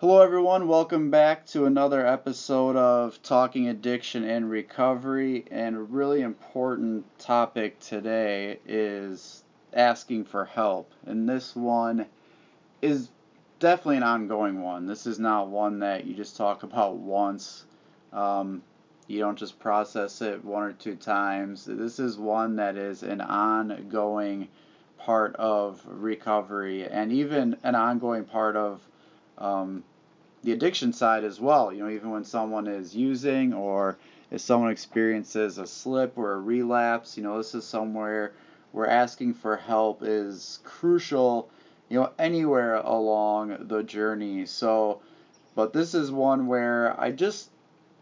Hello everyone, welcome back to another episode of Talking Addiction and Recovery, and a really important topic today is asking for help, and this one is definitely an ongoing one. This is not one that you just talk about once, you don't just process it one or two times. This is one that is an ongoing part of recovery, and even an ongoing part of the addiction side as well. You know, even when someone is using, or if someone experiences a slip or a relapse, you know, this is somewhere where asking for help is crucial, you know, anywhere along the journey. So, but this is one where I just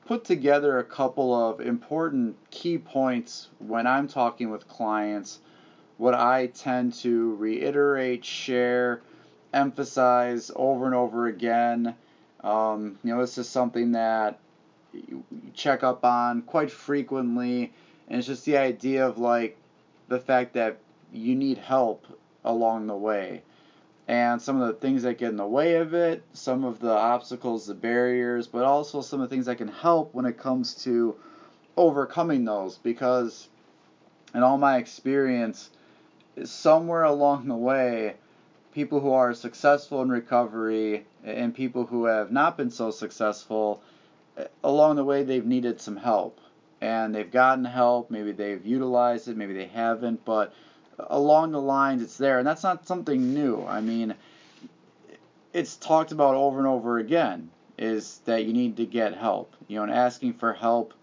put together a couple of important key points when I'm talking with clients, what I tend to reiterate, share, emphasize over and over again. You know, this is something that you check up on quite frequently, and it's just the idea of like the fact that you need help along the way, and some of the things that get in the way of it, some of the obstacles, the barriers, but also some of the things that can help when it comes to overcoming those. Because in all my experience, somewhere along the way, people who are successful in recovery and people who have not been so successful, along the way they've needed some help, and they've gotten help. Maybe they've utilized it, maybe they haven't, but along the lines it's there, and that's not something new. I mean, it's talked about over and over again, is that you need to get help. You know, and asking for help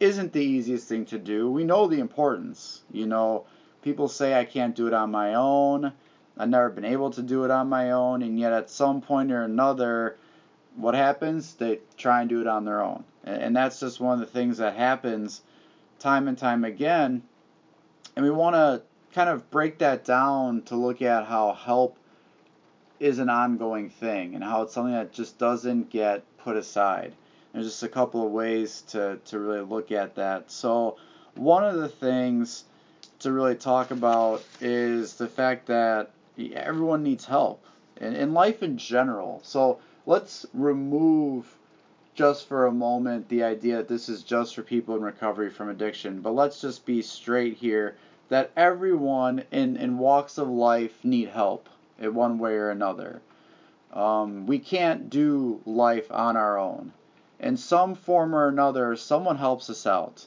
isn't the easiest thing to do. We know the importance. You know, people say, I can't do it on my own. I've never been able to do it on my own, and yet at some point or another, what happens? They try and do it on their own. And that's just one of the things that happens time and time again. And we want to kind of break that down to look at how help is an ongoing thing, and how it's something that just doesn't get put aside. There's just a couple of ways to really look at that. So one of the things to really talk about is the fact that everyone needs help in life in general. So let's remove just for a moment the idea that this is just for people in recovery from addiction, but let's just be straight here that everyone in walks of life need help in one way or another. We can't do life on our own. In some form or another, someone helps us out.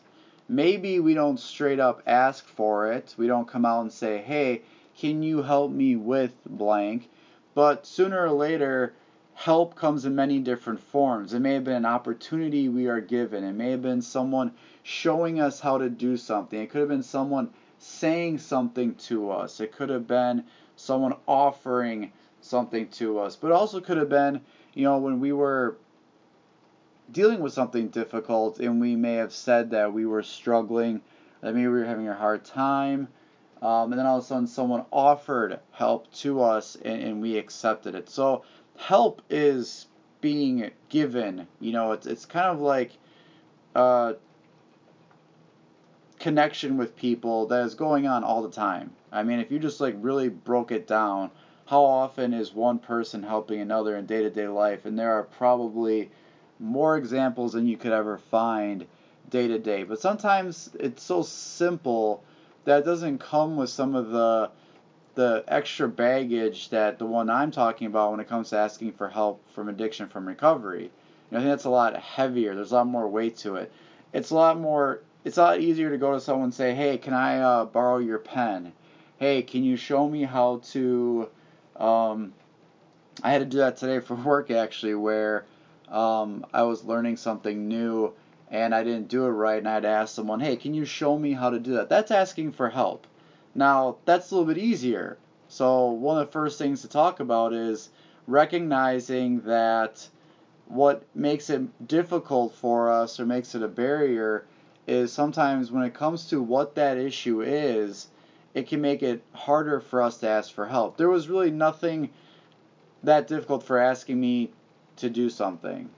Maybe we don't straight up ask for it. We don't come out and say, hey, can you help me with blank? But sooner or later, help comes in many different forms. It may have been an opportunity we are given. It may have been someone showing us how to do something. It could have been someone saying something to us. It could have been someone offering something to us. But it also could have been, you know, when we were dealing with something difficult, and we may have said that we were struggling, that maybe we were having a hard time, and then all of a sudden someone offered help to us, and we accepted it. So help is being given. You know, it's kind of like connection with people that is going on all the time. I mean, if you just like really broke it down, how often is one person helping another in day-to-day life? And there are probably more examples than you could ever find day to day. But sometimes it's so simple that it doesn't come with some of the extra baggage that the one I'm talking about when it comes to asking for help from addiction from recovery. You know, I think that's a lot heavier. There's a lot more weight to it. It's a lot easier to go to someone and say, hey, can I borrow your pen? Hey, can you show me how to I had to do that today for work, actually, where I was learning something new and I didn't do it right, and I'd ask someone, hey, can you show me how to do that? That's asking for help. Now, that's a little bit easier. So one of the first things to talk about is recognizing that what makes it difficult for us or makes it a barrier is sometimes when it comes to what that issue is, it can make it harder for us to ask for help. There was really nothing that difficult for asking me to do something.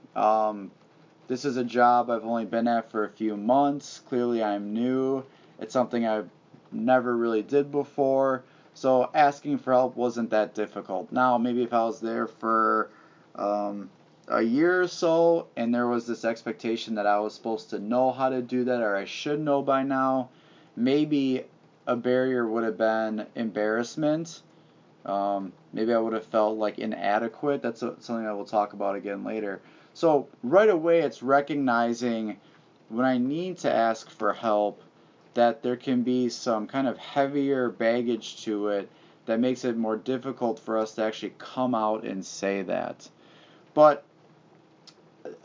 This is a job I've only been at for a few months. Clearly I'm new. It's something I've never really did before. So asking for help wasn't that difficult. Now, maybe if I was there for a year or so, and there was this expectation that I was supposed to know how to do that, or I should know by now. Maybe a barrier would have been embarrassment. Maybe I would have felt like inadequate. That's something that we'll talk about again later. So right away, it's recognizing when I need to ask for help that there can be some kind of heavier baggage to it that makes it more difficult for us to actually come out and say that. But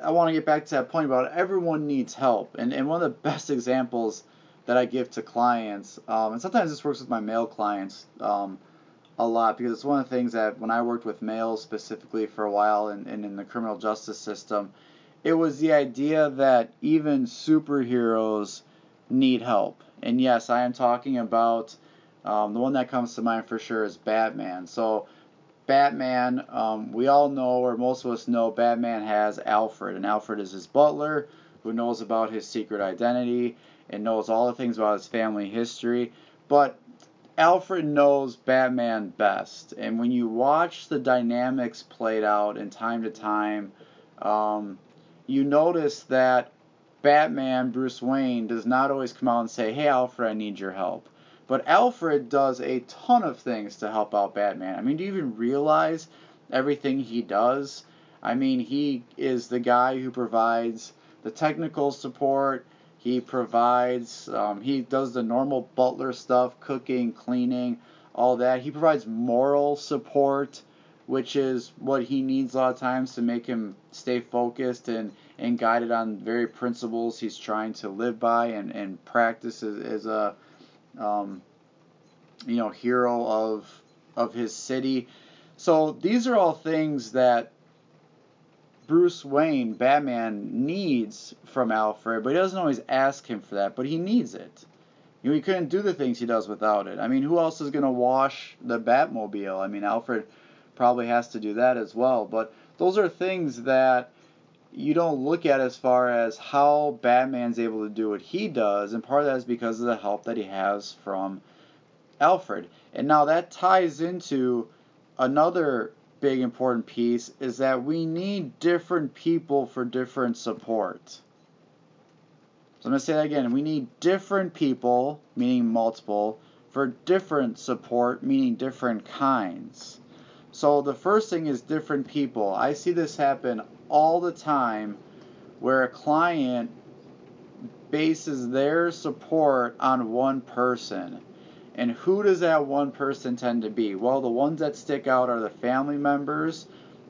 I want to get back to that point about everyone needs help. And one of the best examples that I give to clients, and sometimes this works with my male clients a lot, because it's one of the things that when I worked with males specifically for a while and in the criminal justice system, it was the idea that even superheroes need help. And yes, I am talking about the one that comes to mind for sure is Batman. So Batman, we all know, or most of us know, Batman has Alfred, and Alfred is his butler who knows about his secret identity and knows all the things about his family history. But Alfred knows Batman best, and when you watch the dynamics played out in time to time, you notice that Batman, Bruce Wayne, does not always come out and say, "Hey, Alfred, I need your help." But Alfred does a ton of things to help out Batman. I mean, do you even realize everything he does? I mean, he is the guy who provides the technical support. He provides, he does the normal butler stuff, cooking, cleaning, all that. He provides moral support, which is what he needs a lot of times to make him stay focused and guided on the very principles he's trying to live by and practice as a hero of his city. So these are all things that Bruce Wayne, Batman, needs from Alfred, but he doesn't always ask him for that, but he needs it. You know, he couldn't do the things he does without it. I mean, who else is going to wash the Batmobile? I mean, Alfred probably has to do that as well, but those are things that you don't look at as far as how Batman's able to do what he does, and part of that is because of the help that he has from Alfred. And now that ties into another big important piece, is that we need different people for different support. So I'm going to say that again. We need different people, meaning multiple, for different support, meaning different kinds. So the first thing is different people. I see this happen all the time where a client bases their support on one person. And who does that one person tend to be? Well, the ones that stick out are the family members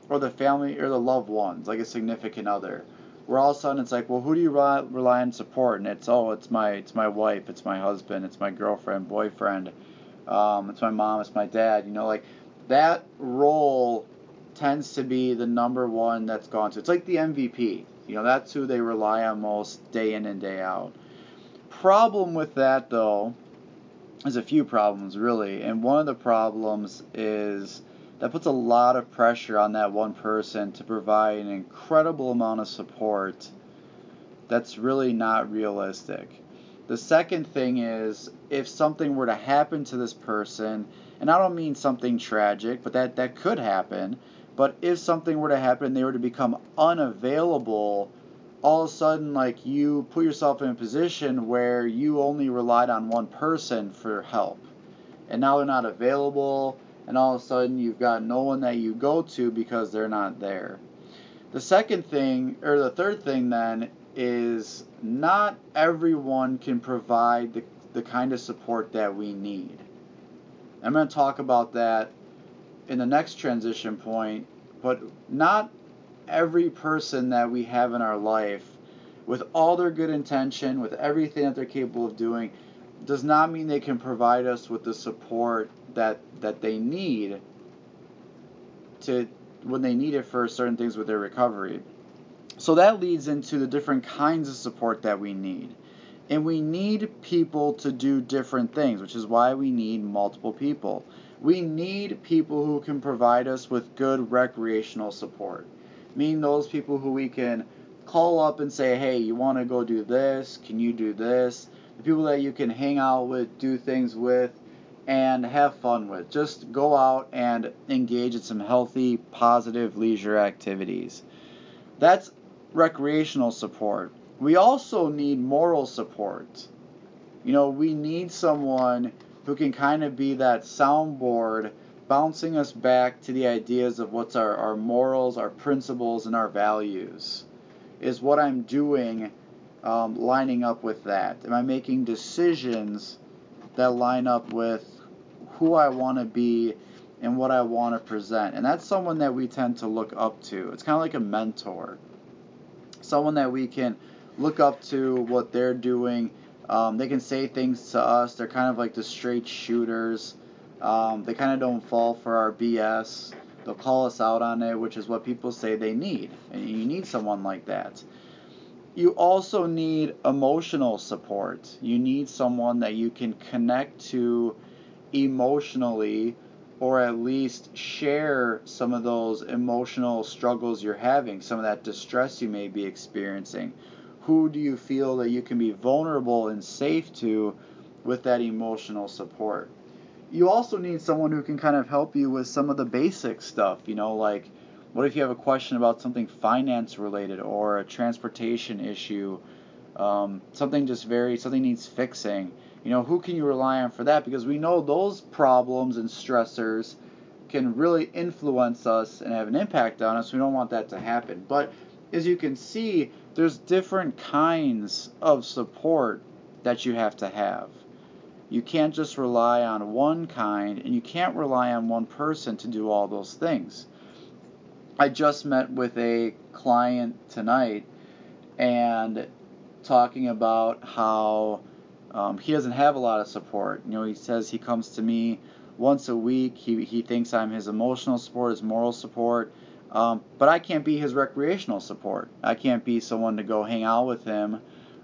or the family or the loved ones, like a significant other. Where all of a sudden it's like, well, who do you rely on support? And it's, oh, it's my wife, it's my husband, it's my girlfriend, boyfriend, it's my mom, it's my dad. You know, like that role tends to be the number one that's gone to. It's like the MVP. You know, that's who they rely on most day in and day out. Problem with that, though, there's a few problems, really, and one of the problems is that puts a lot of pressure on that one person to provide an incredible amount of support that's really not realistic. The second thing is, if something were to happen to this person, and I don't mean something tragic, but that could happen, but if something were to happen, they were to become unavailable, all of a sudden, like, you put yourself in a position where you only relied on one person for help. And now they're not available, and all of a sudden you've got no one that you go to because they're not there. The third thing then, is not everyone can provide the kind of support that we need. I'm going to talk about that in the next transition point, but not every person that we have in our life, with all their good intention, with everything that they're capable of doing, does not mean they can provide us with the support that they need to when they need it for certain things with their recovery. So that leads into the different kinds of support that we need. And we need people to do different things, which is why we need multiple people. We need people who can provide us with good recreational support. Meaning those people who we can call up and say, hey, you want to go do this? Can you do this? The people that you can hang out with, do things with, and have fun with. Just go out and engage in some healthy, positive leisure activities. That's recreational support. We also need moral support. You know, we need someone who can kind of be that soundboard bouncing us back to the ideas of what's our morals, our principles, and our values. Is what I'm doing lining up with that? Am I making decisions that line up with who I want to be and what I want to present? And that's someone that we tend to look up to. It's kind of like a mentor. Someone that we can look up to what they're doing. They can say things to us. They're kind of like the straight shooters. They kind of don't fall for our BS. They'll call us out on it, which is what people say they need. And you need someone like that. You also need emotional support. You need someone that you can connect to emotionally, or at least share some of those emotional struggles you're having, some of that distress you may be experiencing. Who do you feel that you can be vulnerable and safe to with that emotional support? You also need someone who can kind of help you with some of the basic stuff, you know, like what if you have a question about something finance related or a transportation issue, something needs fixing. You know, who can you rely on for that? Because we know those problems and stressors can really influence us and have an impact on us. We don't want that to happen. But as you can see, there's different kinds of support that you have to have. You can't just rely on one kind, and you can't rely on one person to do all those things. I just met with a client tonight and talking about how he doesn't have a lot of support. You know, he says he comes to me once a week. He thinks I'm his emotional support, his moral support, but I can't be his recreational support. I can't be someone to go hang out with him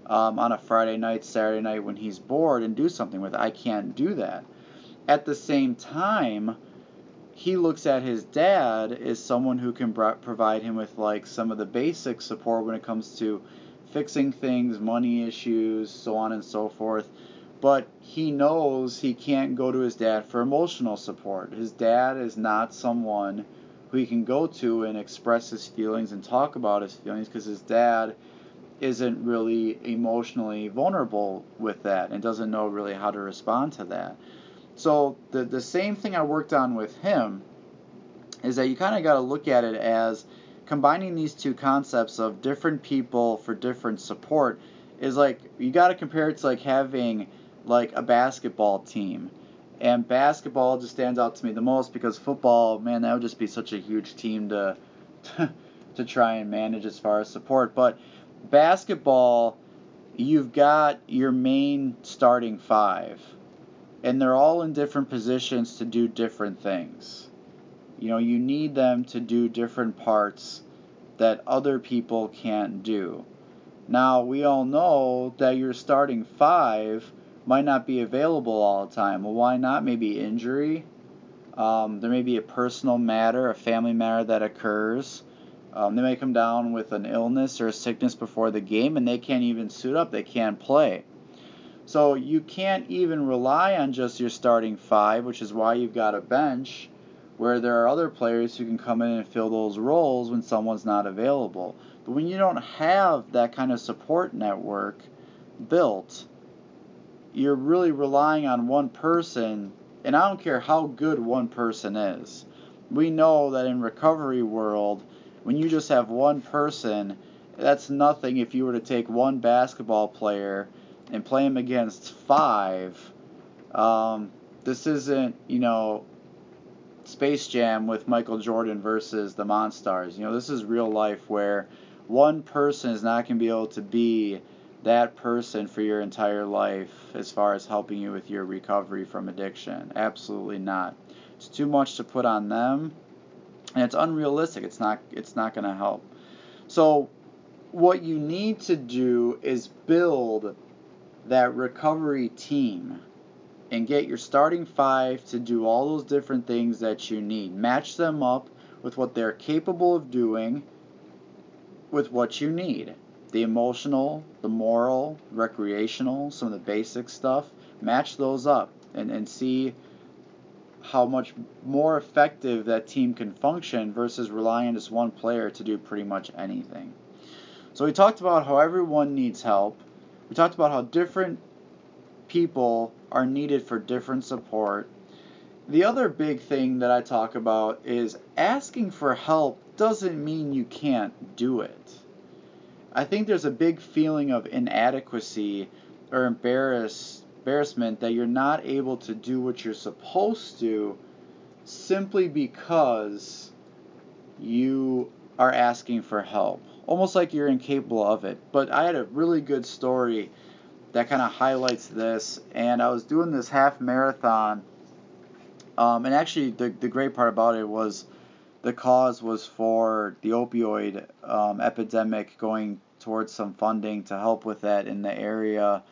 on a Friday night, Saturday night when he's bored and do something with it. I can't do that. At the same time, he looks at his dad as someone who can provide him with like some of the basic support when it comes to fixing things, money issues, so on and so forth. But he knows he can't go to his dad for emotional support. His dad is not someone who he can go to and express his feelings and talk about his feelings, because his dad isn't really emotionally vulnerable with that and doesn't know really how to respond to that. So the same thing I worked on with him is that you kind of got to look at it as combining these two concepts of different people for different support is like, you got to compare it to like having like a basketball team. And basketball just stands out to me the most, because football, man, that would just be such a huge team to try and manage as far as support. But basketball, you've got your main starting five, and they're all in different positions to do different things. You know, you need them to do different parts that other people can't do. Now, we all know that your starting five might not be available all the time. Well, why not? Maybe injury. There may be a personal matter, a family matter that occurs. They may come down with an illness or a sickness before the game, and they can't even suit up. They can't play. So you can't even rely on just your starting five, which is why you've got a bench where there are other players who can come in and fill those roles when someone's not available. But when you don't have that kind of support network built, you're really relying on one person, and I don't care how good one person is. We know that in recovery world, when you just have one person, that's nothing. If you were to take one basketball player and play him against five, this isn't, you know, Space Jam with Michael Jordan versus the Monstars. You know, this is real life where one person is not going to be able to be that person for your entire life as far as helping you with your recovery from addiction. Absolutely not. It's too much to put on them. And it's unrealistic. It's not going to help. So what you need to do is build that recovery team and get your starting five to do all those different things that you need. Match them up with what they're capable of doing with what you need. The emotional, the moral, recreational, some of the basic stuff. Match those up and see how much more effective that team can function versus relying on just one player to do pretty much anything. So we talked about how everyone needs help. We talked about how different people are needed for different support. The other big thing that I talk about is asking for help doesn't mean you can't do it. I think there's a big feeling of inadequacy or embarrassment that you're not able to do what you're supposed to simply because you are asking for help. Almost like you're incapable of it. But I had a really good story that kind of highlights this. And I was doing this half marathon. And actually, the great part about it was the cause was for the opioid epidemic, going towards some funding to help with that in the area.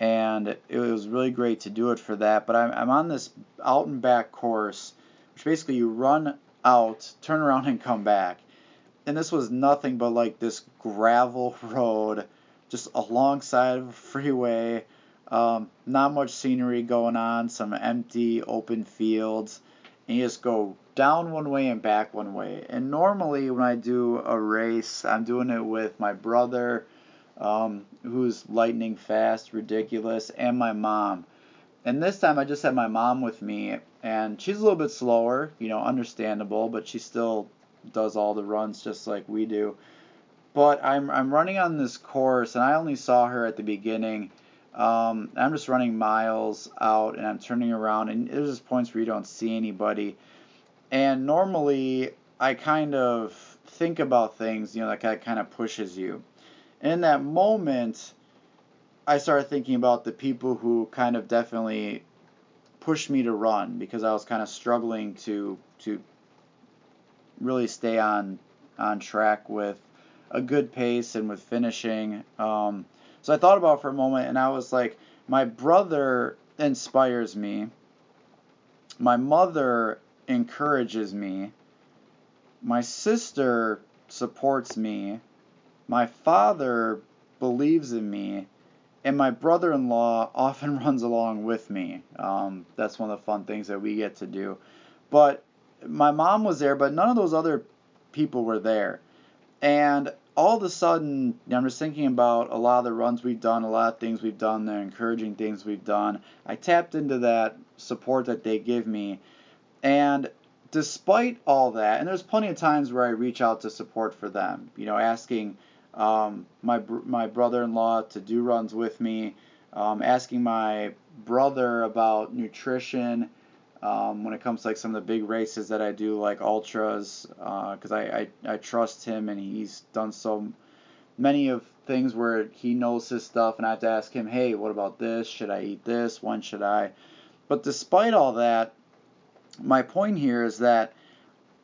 And it was really great to do it for that. But I'm on this out and back course, which basically you run out, turn around, and come back. And this was nothing but like this gravel road, just alongside of a freeway. Not much scenery going on, some empty open fields, and you just go down one way and back one way. And normally when I do a race, I'm doing it with my brother, who's lightning fast, ridiculous, and my mom. And this time I just had my mom with me, and she's a little bit slower, understandable, but she still does all the runs just like we do. But I'm running on this course, and I only saw her at the beginning. I'm just running miles out, and I'm turning around, and there's just points where you don't see anybody. And normally, I kind of think about things, that kind of pushes you. And in that moment, I started thinking about the people who kind of definitely pushed me to run, because I was kind of struggling to really stay on track with a good pace and with finishing. So I thought about it for a moment, and I was like, my brother inspires me. My mother encourages me. My sister supports me. My father believes in me. And my brother-in-law often runs along with me. That's one of the fun things that we get to do. But my mom was there, but none of those other people were there. And all of a sudden, I'm just thinking about a lot of the runs we've done, a lot of things we've done, the encouraging things we've done. I tapped into that support that they give me. And despite all that, and there's plenty of times where I reach out to support for them, asking my brother-in-law to do runs with me, asking my brother about nutrition when it comes to like some of the big races that I do, like ultras, because I trust him, and he's done so many of things where he knows his stuff, and I have to ask him, hey, what about this? Should I eat this? When should I? But despite all that, my point here is that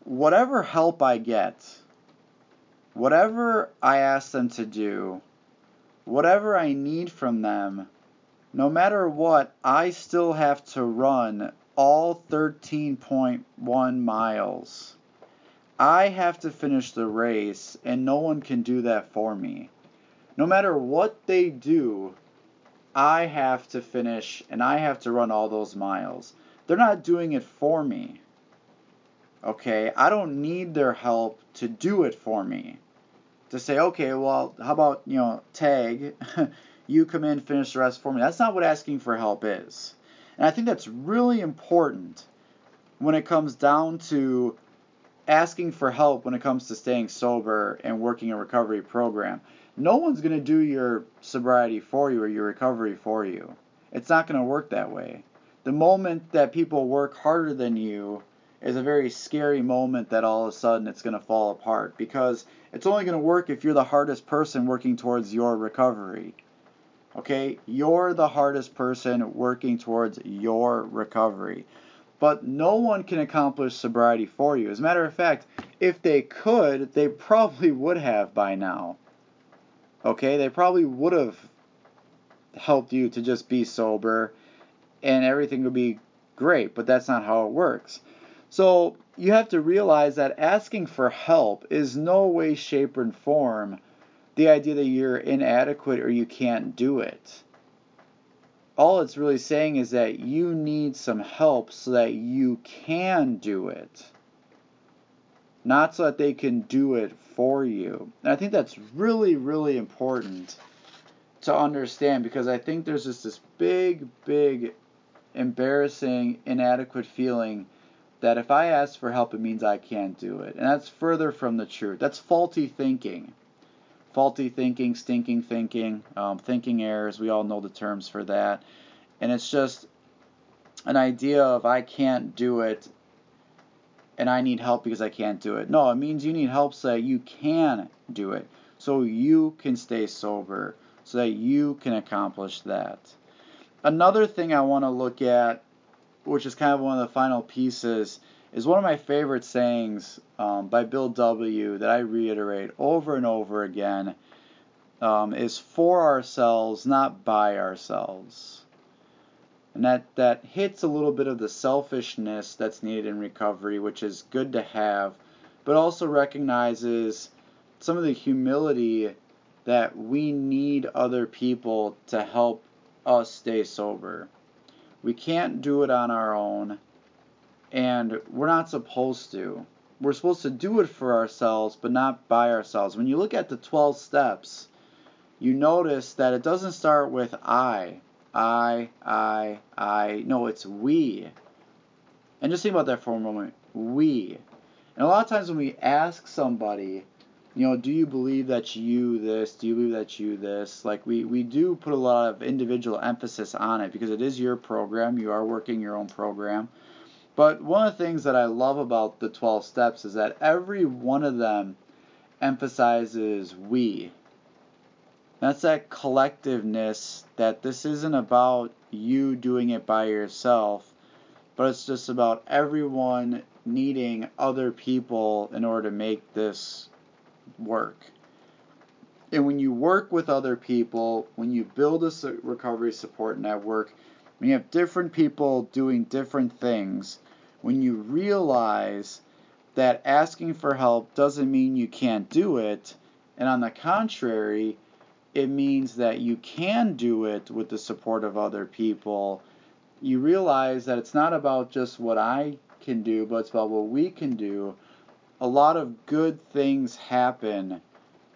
whatever help I get, whatever I ask them to do, whatever I need from them, no matter what, I still have to run all 13.1 miles. I have to finish the race, and no one can do that for me. No matter what they do, I have to finish, and I have to run all those miles. They're not doing it for me. Okay, I don't need their help to do it for me. To say, okay, well, how about, tag, you come in, finish the rest for me. That's not what asking for help is. And I think that's really important when it comes down to asking for help when it comes to staying sober and working a recovery program. No one's going to do your sobriety for you or your recovery for you. It's not going to work that way. The moment that people work harder than you is a very scary moment that all of a sudden it's going to fall apart, because it's only going to work if you're the hardest person working towards your recovery. Okay, you're the hardest person working towards your recovery. But no one can accomplish sobriety for you. As a matter of fact, if they could, they probably would have by now. Okay, they probably would have helped you to just be sober and everything would be great, but that's not how it works. So you have to realize that asking for help is no way, shape, or form the idea that you're inadequate or you can't do it. all it's really saying is that you need some help so that you can do it, not so that they can do it for you. And I think that's really, really important to understand, because I think there's just this big, big, embarrassing, inadequate feeling that if I ask for help, it means I can't do it. And that's further from the truth. That's faulty thinking. Faulty thinking, stinking thinking, thinking errors. We all know the terms for that. And it's just an idea of I can't do it and I need help because I can't do it. No, it means you need help so that you can do it, so you can stay sober, so that you can accomplish that. Another thing I want to look at, which is kind of one of the final pieces, is one of my favorite sayings by Bill W. that I reiterate over and over again, is for ourselves, not by ourselves. And that hits a little bit of the selfishness that's needed in recovery, which is good to have, but also recognizes some of the humility that we need other people to help us stay sober. We can't do it on our own. And we're not supposed to. We're supposed to do it for ourselves, but not by ourselves. When you look at the 12 steps, you notice that it doesn't start with I. No, it's we. And just think about that for a moment. We. And a lot of times when we ask somebody, do you believe that you this? Do you believe that you this? Like we do put a lot of individual emphasis on it because it is your program. You are working your own program. But one of the things that I love about the 12 steps is that every one of them emphasizes we. That's that collectiveness, that this isn't about you doing it by yourself, but it's just about everyone needing other people in order to make this work. And when you work with other people, when you build a recovery support network, when you have different people doing different things, when you realize that asking for help doesn't mean you can't do it, and on the contrary, it means that you can do it with the support of other people, you realize that it's not about just what I can do, but it's about what we can do. A lot of good things happen,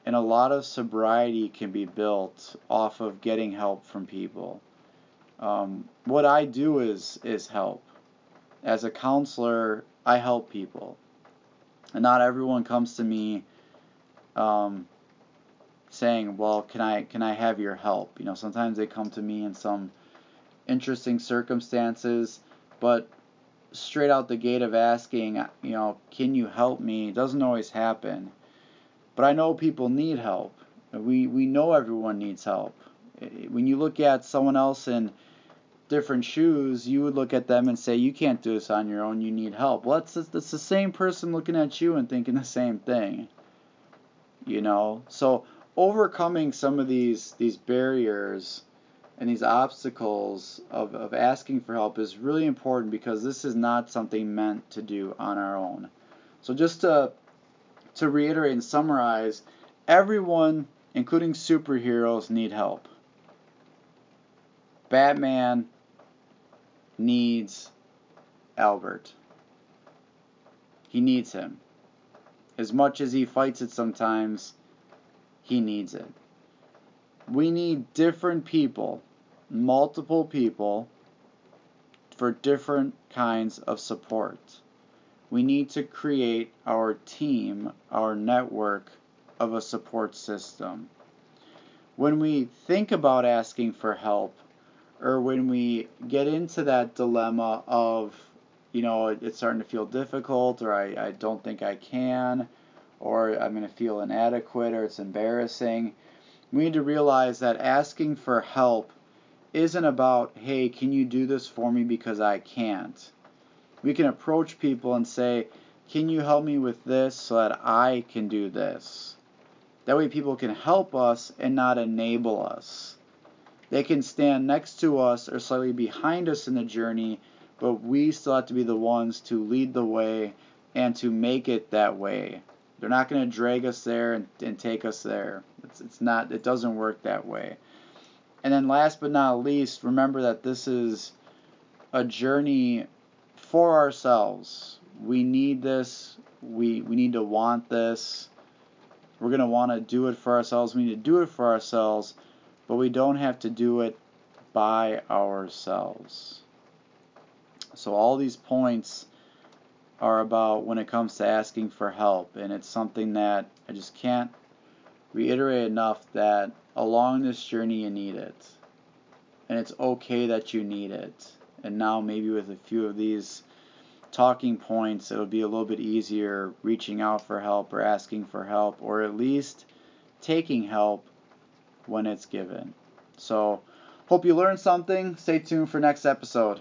and a lot of sobriety can be built off of getting help from people. What I do is help. As a counselor, I help people. And not everyone comes to me saying, well, can I have your help? Sometimes they come to me in some interesting circumstances, but straight out the gate of asking, can you help me? It doesn't always happen. But I know people need help. We know everyone needs help. When you look at someone else in different shoes, you would look at them and say, you can't do this on your own, you need help. Well, that's the same person looking at you and thinking the same thing. So overcoming some of these barriers and these obstacles of asking for help is really important, because this is not something meant to do on our own. So just to reiterate and summarize, everyone, including superheroes, need help. Batman needs Albert. He needs him. As much as he fights it sometimes, he needs it. We need different people, multiple people, for different kinds of support. We need to create our team, our network of a support system. When we think about asking for help, or when we get into that dilemma of, it's starting to feel difficult, or I don't think I can, or I'm going to feel inadequate, or it's embarrassing, we need to realize that asking for help isn't about, hey, can you do this for me because I can't? We can approach people and say, can you help me with this so that I can do this? That way people can help us and not enable us. They can stand next to us or slightly behind us in the journey, but we still have to be the ones to lead the way and to make it that way. They're not going to drag us there and take us there. It doesn't work that way. And then last but not least, remember that this is a journey for ourselves. We need this. We need to want this. We're going to want to do it for ourselves. We need to do it for ourselves, but we don't have to do it by ourselves. So all these points are about when it comes to asking for help, and it's something that I just can't reiterate enough, that along this journey you need it, and it's okay that you need it. And now maybe with a few of these talking points, it'll be a little bit easier reaching out for help or asking for help, or at least taking help when it's given. So hope you learned something. Stay tuned for next episode.